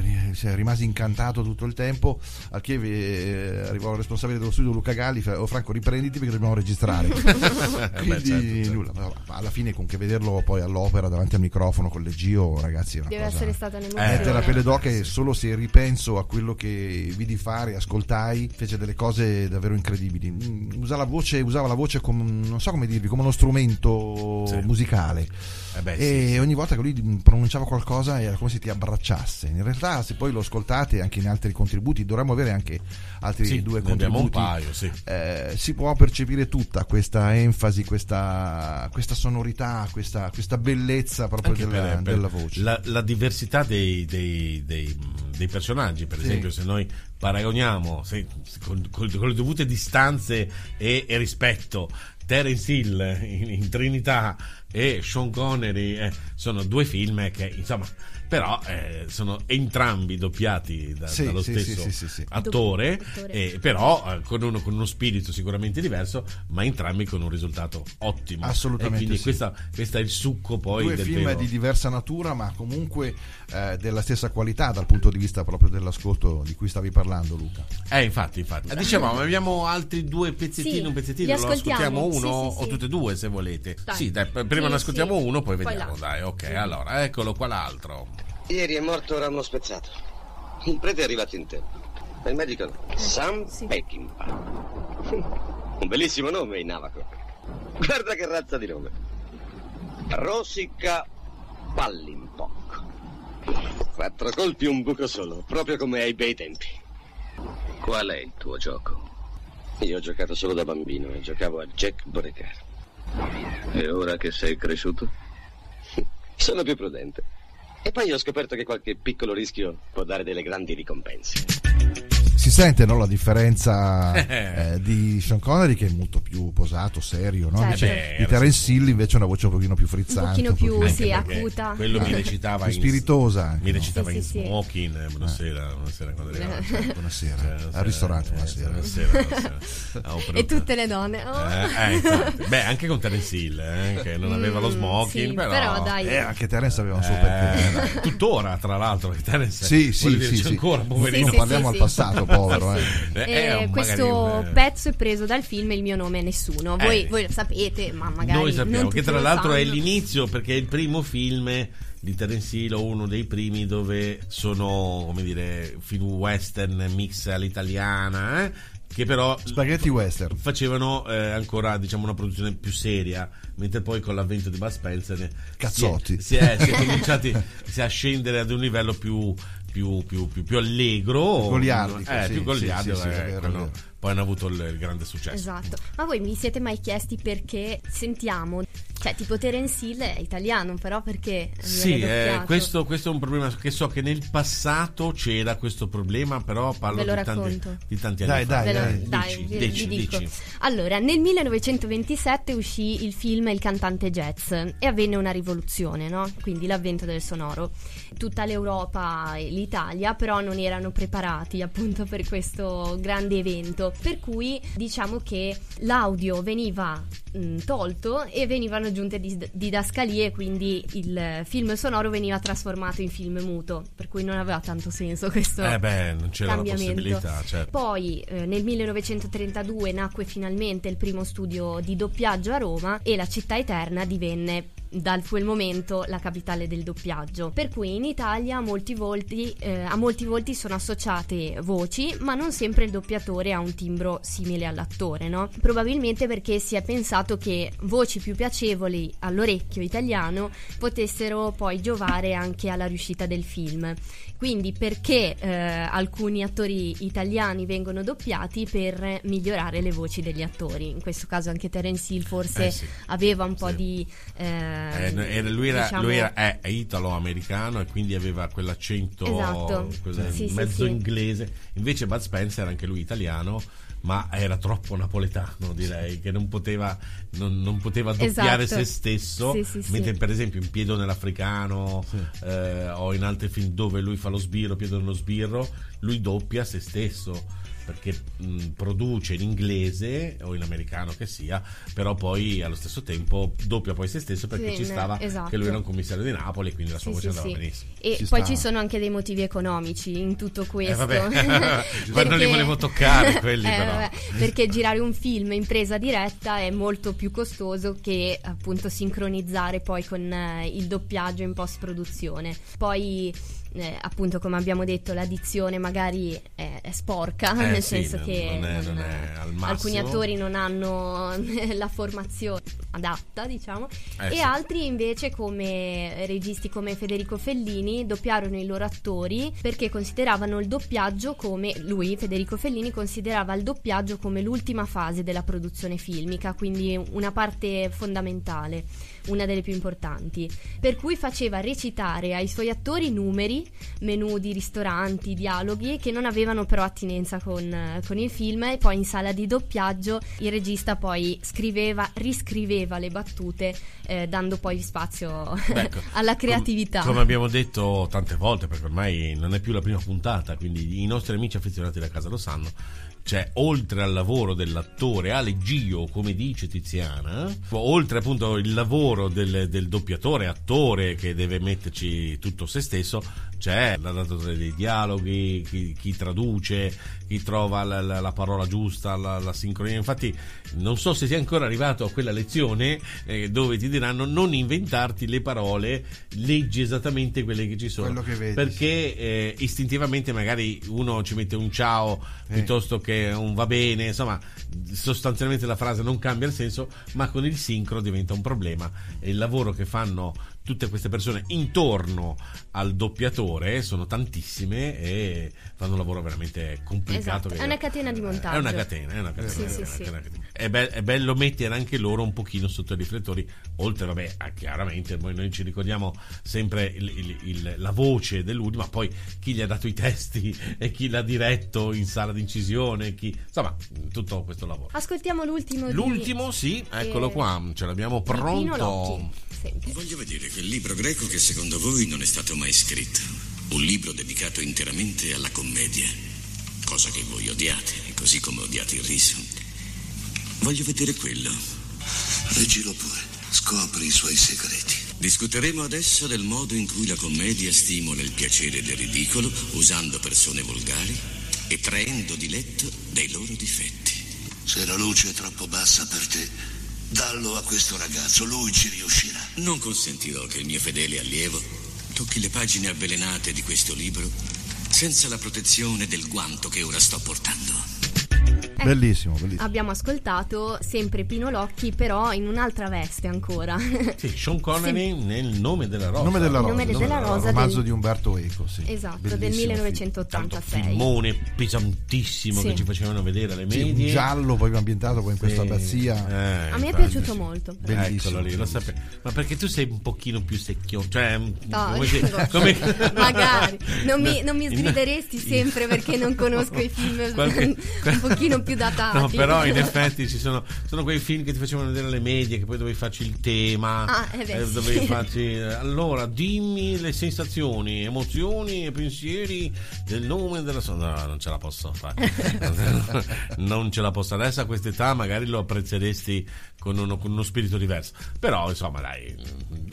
rimasi incantato tutto il tempo, al che eh, arrivò il responsabile dello studio Luca Galli, o oh, Franco, riprenditi perché dobbiamo registrare. Quindi beh, certo, nulla, certo. Alla fine con che vederlo poi all'opera davanti al microfono con l'eggio, ragazzi, è una deve cosa, essere stata un'emozione. Mette la pelle d'oca, e solo se ripenso a quello che vidi fare, ascoltai, fece delle cose davvero incredibili. Usava la voce, usava la voce come, non so come dirvi, come uno strumento sì. musicale. Eh beh, e sì, sì. ogni volta che lui pronunciava qualcosa era come se ti abbracciasse. In realtà, se poi lo ascoltate anche in altri contributi, dovremmo avere anche altri sì, due contributi, un paio, sì. eh, si può percepire tutta questa enfasi, questa, questa sonorità, questa, questa bellezza proprio della, per, per della voce, la, la diversità dei, dei, dei, dei personaggi, per sì. esempio, se noi paragoniamo se, con, con, con le dovute distanze e, e rispetto, Terence Hill in, in Trinità e Sean Connery, eh, sono due film che insomma però eh, sono entrambi doppiati da, sì, dallo sì, stesso sì, sì, sì. attore, attore. Eh, però eh, con, uno, con uno spirito sicuramente diverso, ma entrambi con un risultato ottimo, assolutamente, e quindi sì. questa, questa è il succo poi due del film vero. Di diversa natura, ma comunque eh, della stessa qualità dal punto di vista proprio dell'ascolto di cui stavi parlando, Luca. Eh infatti infatti eh, diciamo abbiamo altri due pezzettini, sì, un pezzettino lo ascoltiamo uno sì, sì, o tutte e sì. due se volete dai. Sì dai, prima sì, ne ascoltiamo sì. uno poi vediamo poi dai ok sì. Allora eccolo qua l'altro. Ieri è morto Ramo Spezzato. Il prete è arrivato in tempo. Ma il medico no. Sam sì. Peckinpah. Un bellissimo nome in Navaco. Guarda che razza di nome. Rosica Pallimpocco. Quattro colpi un buco solo, proprio come ai bei tempi. Qual è il tuo gioco? Io ho giocato solo da bambino e giocavo a Jack Beauregard. E ora che sei cresciuto? Sono più prudente. E poi ho scoperto che qualche piccolo rischio può dare delle grandi ricompense. Si sente, no, la differenza eh, di Sean Connery, che è molto più posato, serio, no? Certo. Invece, di Terence Hill invece una voce un pochino più frizzante, un pochino più, un pochino sì, acuta. Quello mi recitava in spiritosa. Mi recitava in smoking, buonasera, buonasera quando arrivavo. Buonasera, al ristorante, buonasera. buonasera, buonasera, buonasera. E tutte le donne. Oh. Eh, eh, beh, anche con Terence Hill, eh, che non aveva mm, lo smoking, sì, però, però dai. Eh, anche Terence aveva un suo perché. Eh, tuttora, tra l'altro, che Terence sì, sì, dirci sì, ancora, poverino. Sì, sì, parliamo sì, al passato, sì. povero. Eh. Eh, eh, questo un... pezzo è preso dal film Il mio nome è nessuno. Voi, eh. voi lo sapete, ma magari noi sappiamo che tra l'altro è l'inizio, perché è il primo film di Terence Hill, uno dei primi dove sono, come dire, film western mix all'italiana, eh? Che però spaghetti western facevano eh, ancora, diciamo, una produzione più seria, mentre poi con l'avvento di Bud Spencer cazzotti si è, si è, si è cominciati si è a scendere ad un livello più più più più, più allegro, goliardico, eh, sì, più goliardico sì, sì, eh, sì, sì, ecco, no? Poi hanno avuto il, il grande successo. Esatto. Ma voi mi siete mai chiesti perché sentiamo, cioè tipo Terence Hill è italiano, però perché sì eh, questo questo è un problema che so che nel passato c'era questo problema, però parlo di tanti, di tanti anni dai, fa dai dai, dai, dai dici, vi, dici, vi dico. Allora nel millenovecentoventisette uscì il film Il cantante jazz e avvenne una rivoluzione, no? Quindi l'avvento del sonoro, tutta l'Europa e l'Italia però non erano preparati appunto per questo grande evento, per cui diciamo che l'audio veniva mh, tolto e venivano aggiunte didascalie, quindi il film sonoro veniva trasformato in film muto, per cui non aveva tanto senso questo eh beh, non c'era cambiamento. La possibilità, certo. Poi eh, nel millenovecentotrentadue nacque finalmente il primo studio di doppiaggio a Roma e La città eterna divenne da quel momento la capitale del doppiaggio, per cui in Italia molti volti, eh, a molti volti sono associate voci, ma non sempre il doppiatore ha un timbro simile all'attore, no? Probabilmente perché si è pensato che voci più piacevoli all'orecchio italiano potessero poi giovare anche alla riuscita del film. Quindi perché eh, alcuni attori italiani vengono doppiati? Per migliorare le voci degli attori. In questo caso anche Terence Hill forse eh sì, aveva un po' sì. di... Eh, eh, lui era, diciamo... lui era eh, italo-americano e quindi aveva quell'accento esatto. cos'è, sì, mezzo sì, inglese. Sì. Invece Bud Spencer, anche lui italiano, ma era troppo napoletano, direi, che non poteva non, non poteva doppiare esatto. se stesso, sì, sì, mentre sì. per esempio in Piedo nell'Africano sì. eh, o in altri film dove lui fa lo sbirro, Piedo nello sbirro, lui doppia se stesso, perché mh, produce in inglese o in americano che sia, però poi allo stesso tempo doppia poi se stesso, perché sì, ci stava esatto. che lui era un commissario di Napoli e quindi la sua sì, voce sì, andava sì. benissimo. E ci poi stava. Ci sono anche dei motivi economici in tutto questo, eh, vabbè. perché... ma non li volevo toccare quelli eh, però vabbè. Perché girare un film in presa diretta è molto più costoso che appunto sincronizzare poi con eh, il doppiaggio in post produzione. Poi Eh, appunto, come abbiamo detto, la dizione magari è, è sporca, eh, nel sì, senso non, che non è, non è al massimo. Alcuni attori non hanno la formazione adatta, diciamo, eh, e sì. altri invece, come registi come Federico Fellini, doppiarono i loro attori perché consideravano il doppiaggio come lui, Federico Fellini, considerava il doppiaggio come l'ultima fase della produzione filmica, quindi una parte fondamentale, una delle più importanti, per cui faceva recitare ai suoi attori numeri, menù di ristoranti, dialoghi che non avevano però attinenza con, con il film, e poi in sala di doppiaggio il regista poi scriveva, riscriveva le battute eh, dando poi spazio ecco, alla creatività. Com- come abbiamo detto tante volte, perché ormai non è più la prima puntata, quindi i nostri amici affezionati da casa lo sanno, cioè oltre al lavoro dell'attore a leggio, come dice Tiziana, oltre appunto il lavoro del, del doppiatore attore che deve metterci tutto se stesso, c'è l'adattatore dei dialoghi, chi, chi traduce, chi trova la, la, la parola giusta, la, la sincronia. Infatti non so se sei ancora arrivato a quella lezione eh, dove ti diranno non inventarti le parole, leggi esattamente quelle che ci sono, che vedi, perché sì. eh, istintivamente magari uno ci mette un ciao eh. piuttosto che un va bene, insomma sostanzialmente la frase non cambia il senso, ma con il sincro diventa un problema, e il lavoro che fanno tutte queste persone intorno al doppiatore sono tantissime e fanno un lavoro veramente complicato. Esatto. È una catena di montaggio. È una catena, è una catena. Sì, è, sì, una sì. catena. È, be- è bello mettere anche loro un pochino sotto i riflettori, oltre vabbè, a, chiaramente noi, noi ci ricordiamo sempre il, il, il, la voce dell'ultimo, ma poi chi gli ha dato i testi e chi l'ha diretto in sala d'incisione, chi, insomma, tutto questo lavoro. Ascoltiamo l'ultimo. L'ultimo, di... sì, eccolo eh... qua, ce l'abbiamo pronto. Pino Locchi. Sempre. Voglio vedere quel libro greco che secondo voi non è stato mai scritto. Un libro dedicato interamente alla commedia, cosa che voi odiate, così come odiate il riso. Voglio vedere quello. Leggilo pure, scopri i suoi segreti. Discuteremo adesso del modo in cui la commedia stimola il piacere del ridicolo, usando persone volgari e traendo diletto dei loro difetti. Se la luce è troppo bassa per te, dallo a questo ragazzo, lui ci riuscirà. Non consentirò che il mio fedele allievo tocchi le pagine avvelenate di questo libro senza la protezione del guanto che ora sto portando. Eh, bellissimo, bellissimo. Abbiamo ascoltato sempre Pino Locchi, però in un'altra veste ancora. Sì, Sean Connery sì. nel Nome della Rosa. Nome della Rosa, nome della nome Rosa, Rosa del... romanzo di Umberto Eco, sì. Esatto, bellissimo, del millenovecentottantasei. Un filmone pesantissimo sì. che ci facevano vedere alle medie. Sì, un giallo poi ambientato poi in sì. questa abbazia. Eh, a me è piaciuto sì. molto. Bellissimo. Eccolo lì, lo sapevo. Ma perché tu sei un pochino più secchio, cioè no, come se, come... magari non mi, non mi sgrideresti no. sempre perché non conosco i film Qualche... un pochino più datati. No, però in effetti ci sono, sono quei film che ti facevano vedere alle medie, che poi dovevi farci il tema, ah, eh beh, eh, dovevi sì. farci allora dimmi le sensazioni, emozioni e pensieri del nome della so- no, non ce la posso fare. Non ce la posso. Adesso a quest'età magari lo apprezzeresti con uno, con uno spirito diverso, però insomma dai,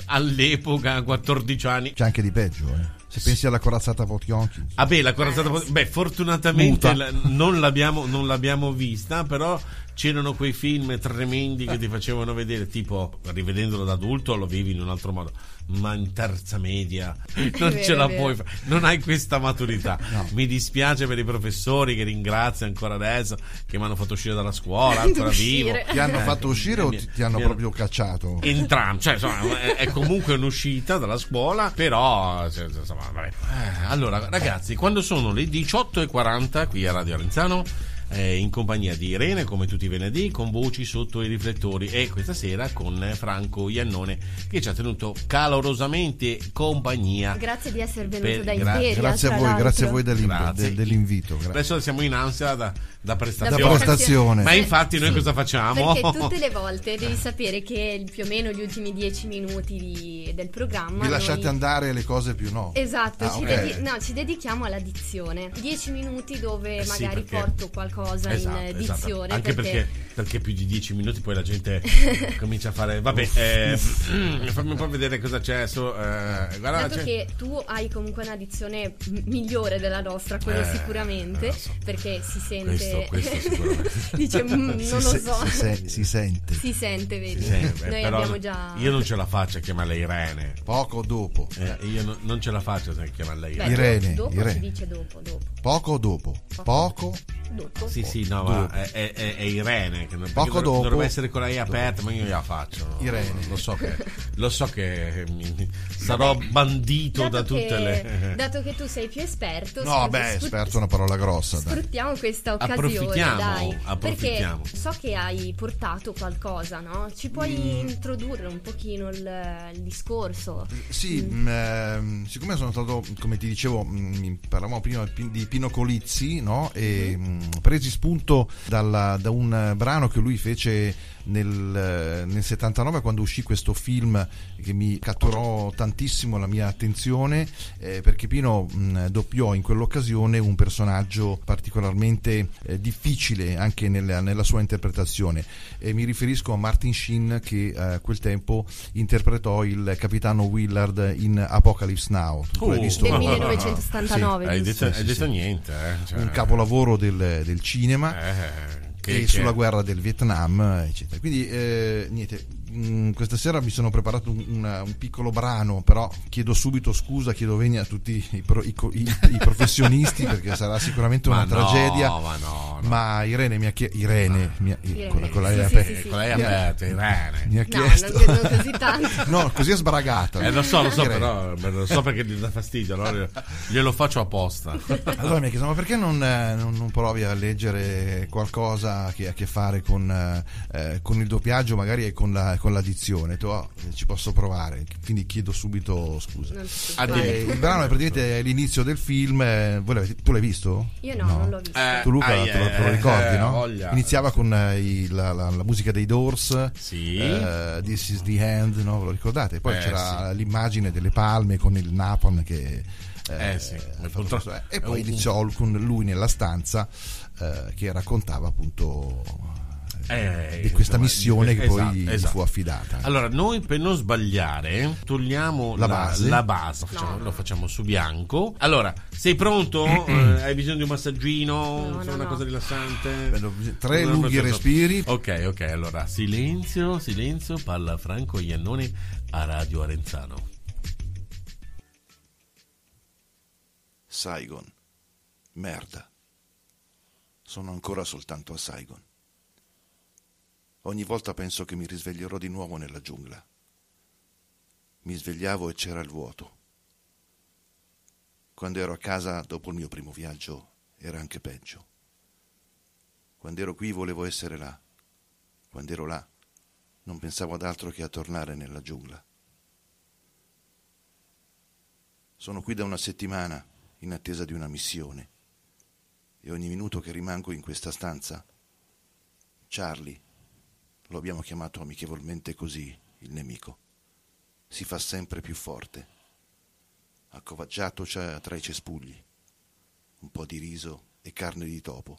all'epoca a quattordici anni c'è anche di peggio, eh se pensi alla corazzata Potionchi. Ah beh, la corazzata Potionchi, beh, fortunatamente la, non, l'abbiamo, non l'abbiamo vista, però c'erano quei film tremendi che ti facevano vedere, tipo, rivedendolo da adulto lo vivi in un altro modo, ma in terza media non vero, ce la puoi fare, non hai questa maturità. No. Mi dispiace per i professori, che ringrazio ancora adesso, che mi hanno fatto uscire dalla scuola ancora vivo. Ti hanno eh, fatto uscire eh, o ti, ti hanno proprio cacciato? Entrambi, cioè insomma, è, è comunque un'uscita dalla scuola, però insomma, vabbè. Allora ragazzi, quando sono le diciotto e quaranta qui a Radio Arenzano, Eh, in compagnia di Irene come tutti i venerdì, con voci sotto i riflettori, e questa sera con Franco Iannone, che ci ha tenuto calorosamente compagnia. Grazie di essere venuto per, da gra- ieri grazie a voi l'altro. Grazie a voi grazie. De, dell'invito grazie. Adesso siamo in ansia da, da, prestazione. da prestazione ma infatti noi sì. cosa facciamo? Perché tutte le volte devi sapere che più o meno gli ultimi dieci minuti di, del programma vi lasciate noi... andare le cose più no esatto ah, ci, okay. dedi- no, ci dedichiamo alla dizione, dieci minuti dove eh, magari sì, perché... porto qualcosa cosa esatto, in dizione esatto. Anche perché... Perché, perché più di dieci minuti poi la gente comincia a fare vabbè eh, fammi un po' vedere cosa c'è so, eh, guarda, dato c'è... che tu hai comunque una dizione migliore della nostra, quello eh, sicuramente so. Perché si sente questo, questo sicuramente dice non si lo so se, si, se, si sente si sente vedi si sente. Noi abbiamo già... io non ce la faccio a chiamarla Irene poco dopo eh, io no, non ce la faccio a chiamarla Irene. Beh, Irene dopo Irene. Si dice dopo dopo poco dopo poco dopo sì sì no ma è, è, è, è Irene che non, poco dovrebbe, dopo dovrebbe essere con la I aperta, ma io la faccio Irene. Lo so che lo so che mi, sarò bandito dato da tutte che, le dato che tu sei più esperto no scusi, beh sfrutt- esperto è una parola grossa dai. Sfruttiamo questa occasione approfittiamo, dai, approfittiamo. Perché so che hai portato qualcosa, no? Ci puoi mm. introdurre un pochino il, il discorso? Sì mm. mh, siccome sono stato, come ti dicevo, mh, parlavamo prima di Pino Colizzi, no? E mm. mh, presi spunto dalla, da un brano che lui fece nel, nel settantanove, quando uscì questo film che mi catturò tantissimo la mia attenzione, eh, perché Pino mh, doppiò in quell'occasione un personaggio particolarmente eh, difficile anche nella, nella sua interpretazione, e mi riferisco a Martin Sheen, che a eh, quel tempo interpretò il capitano Willard in Apocalypse Now. Tu oh, l'hai visto? Del millenovecentosettantanove. Sì. Hai detto, hai detto niente, eh? Cioè... un capolavoro del, del cinema eh, che, e che... sulla guerra del Vietnam eccetera. Quindi eh, niente, mh, questa sera mi sono preparato un, una, un piccolo brano, però chiedo subito scusa, chiedo venia a tutti i, pro, i, i, i professionisti perché sarà sicuramente una ma tragedia no, ma, no, no. ma Irene mi ha chiesto Irene con la lei aperta Irene mi ha chiesto no, non così tanto. No, così è sbragata eh, lo so lo so Irene. Però lo so perché gli dà fastidio, allora glielo faccio apposta. Allora mi ha chiesto, ma perché non, non, non provi a leggere qualcosa che ha a che fare con, eh, con il doppiaggio magari e con la con l'addizione? Tu, oh, ci posso provare, quindi chiedo subito scusa. Eh, il brano è praticamente l'inizio del film. Eh, tu l'hai visto? Io no, no. non l'ho visto. Eh, tu Luca ah, te, eh, lo, te lo ricordi, eh, no? Voglia. Iniziava con eh, il, la, la, la musica dei Doors, sì. eh, This is the End, no? Ve lo ricordate? Poi eh, c'era sì. l'immagine delle palme con il napalm che eh, eh, sì. questo, eh. e poi iniziò uh. con lui nella stanza eh, che raccontava appunto Eh, di questa missione che esatto, poi esatto. fu affidata. Allora noi, per non sbagliare, togliamo la, la base, la base. No. Facciamo, lo facciamo su bianco. Allora, sei pronto? eh, hai bisogno di un massaggino? No, no, una no. cosa rilassante? Bello, tre non lunghi respiri. Ok, ok, allora silenzio, silenzio, parla Franco Iannone a Radio Arenzano. Saigon, merda. Sono ancora soltanto a Saigon. Ogni volta penso che mi risveglierò di nuovo nella giungla. Mi svegliavo e c'era il vuoto. Quando ero a casa dopo il mio primo viaggio era anche peggio. Quando ero qui volevo essere là. Quando ero là non pensavo ad altro che a tornare nella giungla. Sono qui da una settimana in attesa di una missione, e ogni minuto che rimango in questa stanza, Charlie, lo abbiamo chiamato amichevolmente così, il nemico, si fa sempre più forte, accovacciato tra i cespugli, un po' di riso e carne di topo.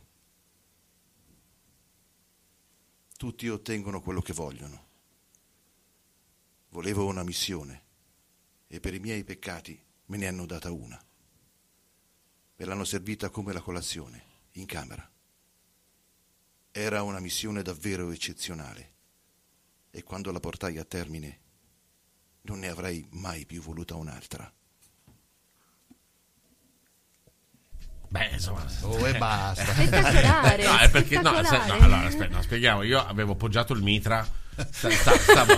Tutti ottengono quello che vogliono. Volevo una missione, e per i miei peccati me ne hanno data una. Me l'hanno servita come la colazione, in camera. Era una missione davvero eccezionale e quando la portai a termine non ne avrei mai più voluta un'altra. Beh, insomma, oh, e basta. Spettacolare. No, è perché no, se, no, allora, aspetta, no, spieghiamo. Io avevo appoggiato il mitra. Sta, sta, stavo...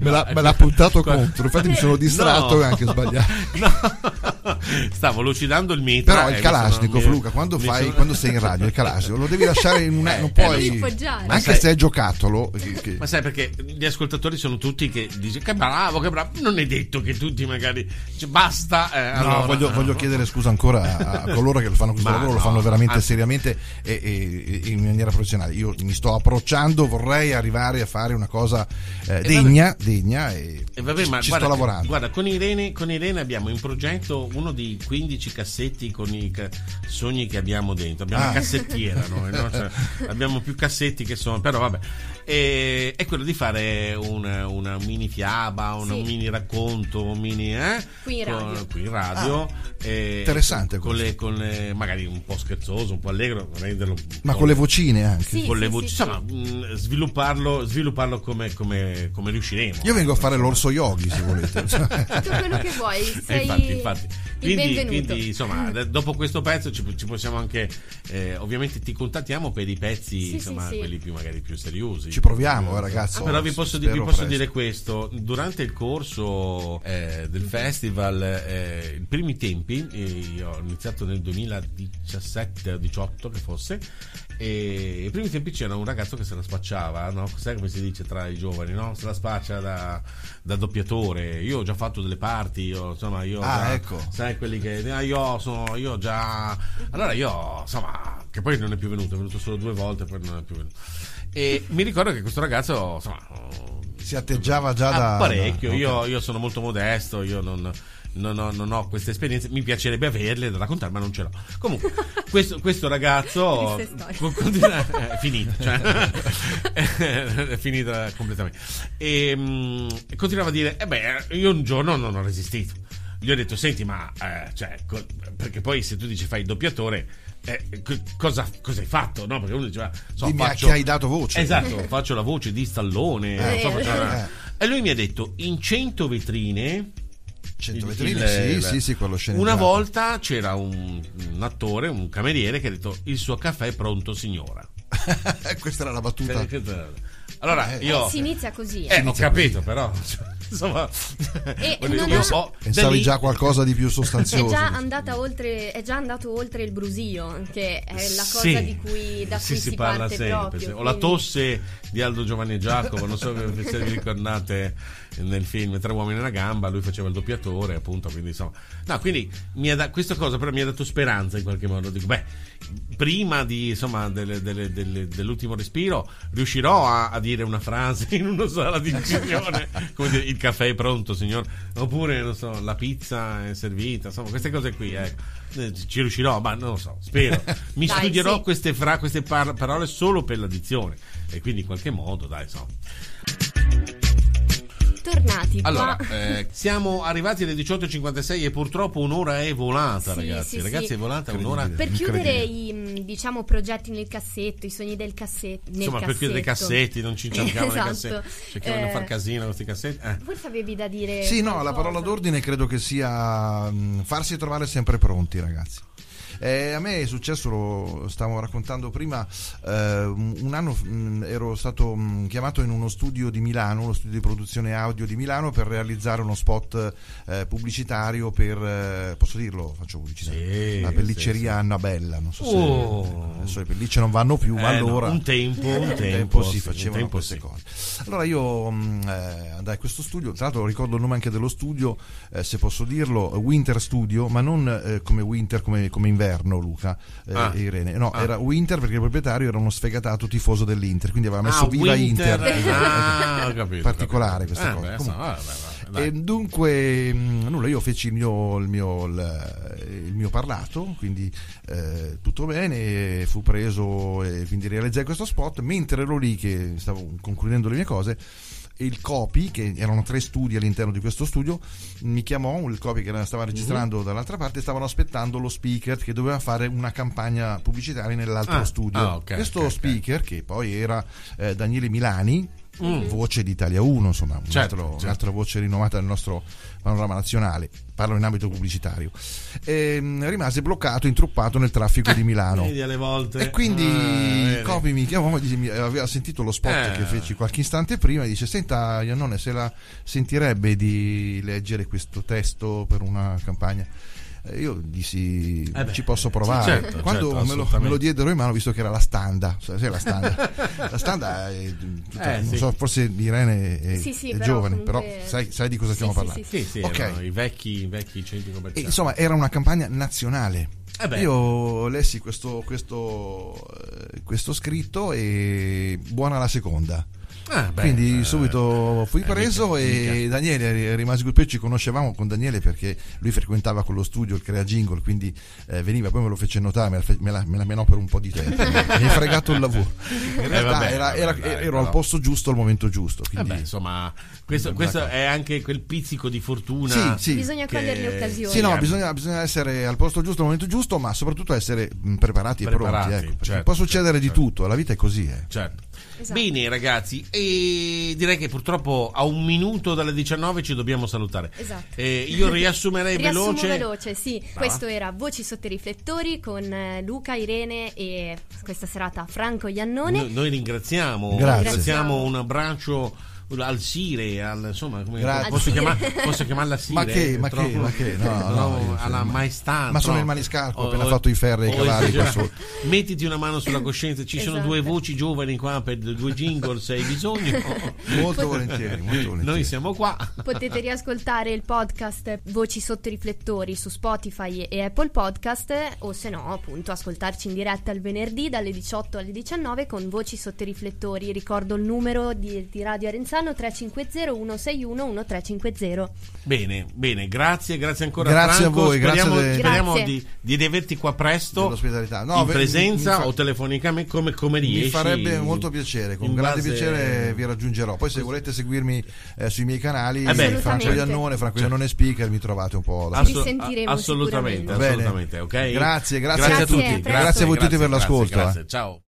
me, l'ha, me l'ha puntato contro, infatti mi sono distratto, no, e anche sbagliato, no. Stavo lucidando il mitra, però il Kalashnikov, Luca, quando mi fai sono... quando sei in radio il Kalashnikov lo devi lasciare in un... eh, non puoi, ma anche sai... se è giocattolo che... ma sai, perché gli ascoltatori sono tutti che dice che bravo, che bravo, non è detto che tutti magari cioè, basta, eh, no, allora, voglio, no, voglio chiedere scusa ancora a, a coloro che lo fanno questo ma lavoro, no, lo fanno veramente anzi. seriamente e, e, e in maniera professionale. Io mi sto approcciando, vorrei arrivare a fare una cosa eh, degna, e vabbè, degna e, e vabbè, ci, ma ci guarda, sto lavorando. Guarda, con Irene, con Irene abbiamo in progetto uno dei quindici cassetti con i ca- sogni che abbiamo dentro. Abbiamo ah. una cassettiera, noi, no? Cioè, abbiamo più cassetti che sono, però vabbè. E, è quello di fare una, una mini fiaba, un sì. mini racconto, un mini eh, qui in radio, con, qui in radio ah. e, interessante, con le, con le, magari un po' scherzoso, un po' allegro, renderlo ma con, con le vocine anche, sì, con sì, le voci, sì, insomma, sì. Svilupparlo, svilupparlo come, come, come riusciremo. Io vengo a fare l'orso yogi se volete. Tutto quello che vuoi. Sei infatti, infatti. Quindi, quindi insomma, dopo questo pezzo ci, ci possiamo anche eh, ovviamente ti contattiamo per i pezzi, sì, insomma, sì, quelli sì. più magari più seriosi. Ci proviamo, eh, ragazzi. Ah, però vi posso, vi posso dire questo: durante il corso eh, del festival, eh, i primi tempi, eh, io ho iniziato nel duemiladiciassette diciotto che fosse, e i primi tempi c'era un ragazzo che se la spacciava, no? Sai come si dice tra i giovani, no? Se la spaccia da, da doppiatore. Io ho già fatto delle parti, io, insomma, io ah, già, ecco. sai quelli che ah, io sono io già allora io insomma, che poi non è più venuto, è venuto solo due volte, poi non è più venuto. E mi ricordo che questo ragazzo insomma si atteggiava già da parecchio, da, okay. io io sono molto modesto, io non Non ho, non ho queste esperienze, mi piacerebbe averle da raccontare, ma non ce l'ho. Comunque, questo, questo ragazzo continua, è finita, cioè, è finita completamente. E um, continuava a dire: eh beh, io un giorno non ho resistito. Gli ho detto: senti, ma eh, cioè, co- perché poi se tu dici fai il doppiatore. Eh, cosa, cosa hai fatto? No, perché uno diceva: so, dimmi faccio... a chi hai dato voce. Esatto, faccio la voce di Stallone. Eh, so, faccio... eh. E lui mi ha detto: in cento vetrine. cento vetrine, sì, il, sì, sì, quello sceneggiato. Una volta c'era un, un attore, un cameriere che ha detto: il suo caffè è pronto, signora. Questa era la battuta. Allora eh, io si inizia così. Eh, eh inizia ho capito, così. Però insomma, e io non ho... pensavi lì... già qualcosa di più sostanzioso. È già andata oltre, è già andato oltre il brusio, che è la cosa sì. di cui da sì, cui si, si parla parte sempre. Proprio, o quindi... la tosse di Aldo Giovanni e Giacomo, non so se vi ricordate nel film Tre uomini e una gamba, lui faceva il doppiatore, appunto, quindi insomma. No, quindi mi ha da... questa cosa però mi ha dato speranza in qualche modo. Dico, beh, prima di insomma delle, delle, delle, dell'ultimo respiro riuscirò a, a dire una frase in una sala di incisione come dire, il caffè è pronto, signor, oppure non so, la pizza è servita, insomma queste cose qui, ecco. Ci riuscirò, ma non lo so, spero. Mi dai, studierò sì. queste, fra, queste par- parole solo per l'addizione e quindi in qualche modo dai, insomma. Tornati allora qua. Eh, siamo arrivati alle diciotto e cinquantasei e purtroppo un'ora è volata, sì, ragazzi sì, ragazzi sì. è volata un'ora per chiudere i diciamo progetti nel cassetto, i sogni del cassetto nel insomma cassetto. Per chiudere i cassetti non ci cercavano esatto. cassetti, cercavano eh. di far casino questi cassetti eh. Forse avevi da dire sì no cosa. La parola d'ordine credo che sia mh, farsi trovare sempre pronti, ragazzi. Eh, a me è successo, lo stavo raccontando prima, eh, un anno mh, ero stato mh, chiamato in uno studio di Milano, uno studio di produzione audio di Milano, per realizzare uno spot eh, pubblicitario per, eh, posso dirlo, faccio pubblicità, sì, la pellicceria sì, sì. Annabella, non so se oh. adesso le pellicce non vanno più, eh, ma allora no, un tempo, un tempo, tempo si sì, facevano tempo, queste sì. cose. Allora io mh, eh, andai a questo studio, tra l'altro ricordo il nome anche dello studio, eh, se posso dirlo, Winter Studio, ma non eh, come winter, come, come inverno. No, Luca eh, ah. Irene no ah. era Winter perché il proprietario era uno sfegatato tifoso dell'Inter, quindi aveva messo ah, viva Winter. Inter ah, ho capito, particolare ho questa eh, cosa beh, so, vabbè, vabbè, e dunque mh, nulla, io feci il mio il mio, il, il mio parlato, quindi eh, tutto bene, fu preso e quindi realizzai questo spot mentre ero lì che stavo concludendo le mie cose. il Copi, che erano tre studi all'interno di questo studio, mi chiamò, il Copi che stava registrando mm-hmm. dall'altra parte, stavano aspettando lo speaker che doveva fare una campagna pubblicitaria nell'altro ah, studio. Ah, okay, questo okay, speaker, okay. che poi era eh, Daniele Milani, mm. voce d'Italia uno, insomma, un certo, altro, certo. un'altra voce rinomata del nostro panorama nazionale, parlo in ambito pubblicitario, e rimase bloccato, intruppato nel traffico di Milano. Vedi, alle volte. E quindi ah, Copi mi chiamò, aveva sentito lo spot eh. che feci qualche istante prima e dice: senta Iannone, se la sentirebbe di leggere questo testo per una campagna? Io dissi eh beh, ci posso provare, certo, quando certo, me, lo, me lo diedero in mano, visto che era la standa la standa, la standa è tutta, eh, non sì. so, forse Irene è, sì, sì, è però giovane comunque... però sai, sai di cosa sì, stiamo sì, parlando sì, sì. Sì, sì, okay. i vecchi, vecchi centri commerciali, e, insomma, era una campagna nazionale. Eh io lessi questo, questo, questo scritto e buona la seconda. Ah, beh, quindi eh, subito fui preso eh, mica, e mica. Daniele rimase qui, poi ci conoscevamo con Daniele perché lui frequentava quello studio, il Crea Jingle, quindi eh, veniva, poi me lo fece notare, me la, fe- me la, me la menò per un po' di tempo, mi è fregato il lavoro in realtà, eh, vabbè, era, era, vabbè, ero però... al posto giusto al momento giusto, quindi... eh beh, insomma questo, questo è anche quel pizzico di fortuna, sì, sì, bisogna che... cogliere le occasioni, sì, no, bisogna, bisogna essere al posto giusto al momento giusto, ma soprattutto essere preparati, preparati e pronti, ecco, perché certo, può succedere certo, di certo. tutto, la vita è così, eh. certo. Esatto. Bene ragazzi, e direi che purtroppo a un minuto dalle diciannove ci dobbiamo salutare. Esatto. Eh, io riassumerei veloce. veloce, sì. Ah. Questo era Voci sotto i riflettori con Luca, Irene e questa serata Franco Iannone. No, noi ringraziamo, Grazie. ringraziamo, un abbraccio al Sire, al, insomma, come posso, chiamar, posso chiamarla Sire? Ma che, ma che, ma che no, no, no, alla maestà. Ma sono il maniscalco, ho appena fatto i ferri e i cavalli qua sotto. Mettiti una mano sulla coscienza, ci esatto. sono due voci giovani qua per due jingle se hai bisogno. Molto volentieri, molto volentieri. Noi siamo qua. Potete riascoltare il podcast Voci sotto i riflettori su Spotify e Apple Podcast, o se no appunto ascoltarci in diretta il venerdì dalle diciotto alle diciannove con Voci sotto i riflettori. Ricordo il numero di, di Radio Arenzano, tre cinque zero uno sei uno uno tre cinque zero. Bene, bene, grazie, grazie ancora grazie Franco. A voi, speriamo, grazie, speriamo di, di, di averti qua presto, no, in beh, presenza mi, mi fa... o telefonicamente, come, come riesci. Mi farebbe molto piacere, con grande base... piacere vi raggiungerò. Poi se volete seguirmi eh, sui miei canali, eh beh, Franco Iannone, Franco Iannone Speaker, mi trovate un po'. Assu- vi sentiremo assolutamente, assolutamente, okay? Grazie, grazie, grazie a tutti, grazie, grazie a voi tutti per l'ascolto. Grazie, eh. Ciao.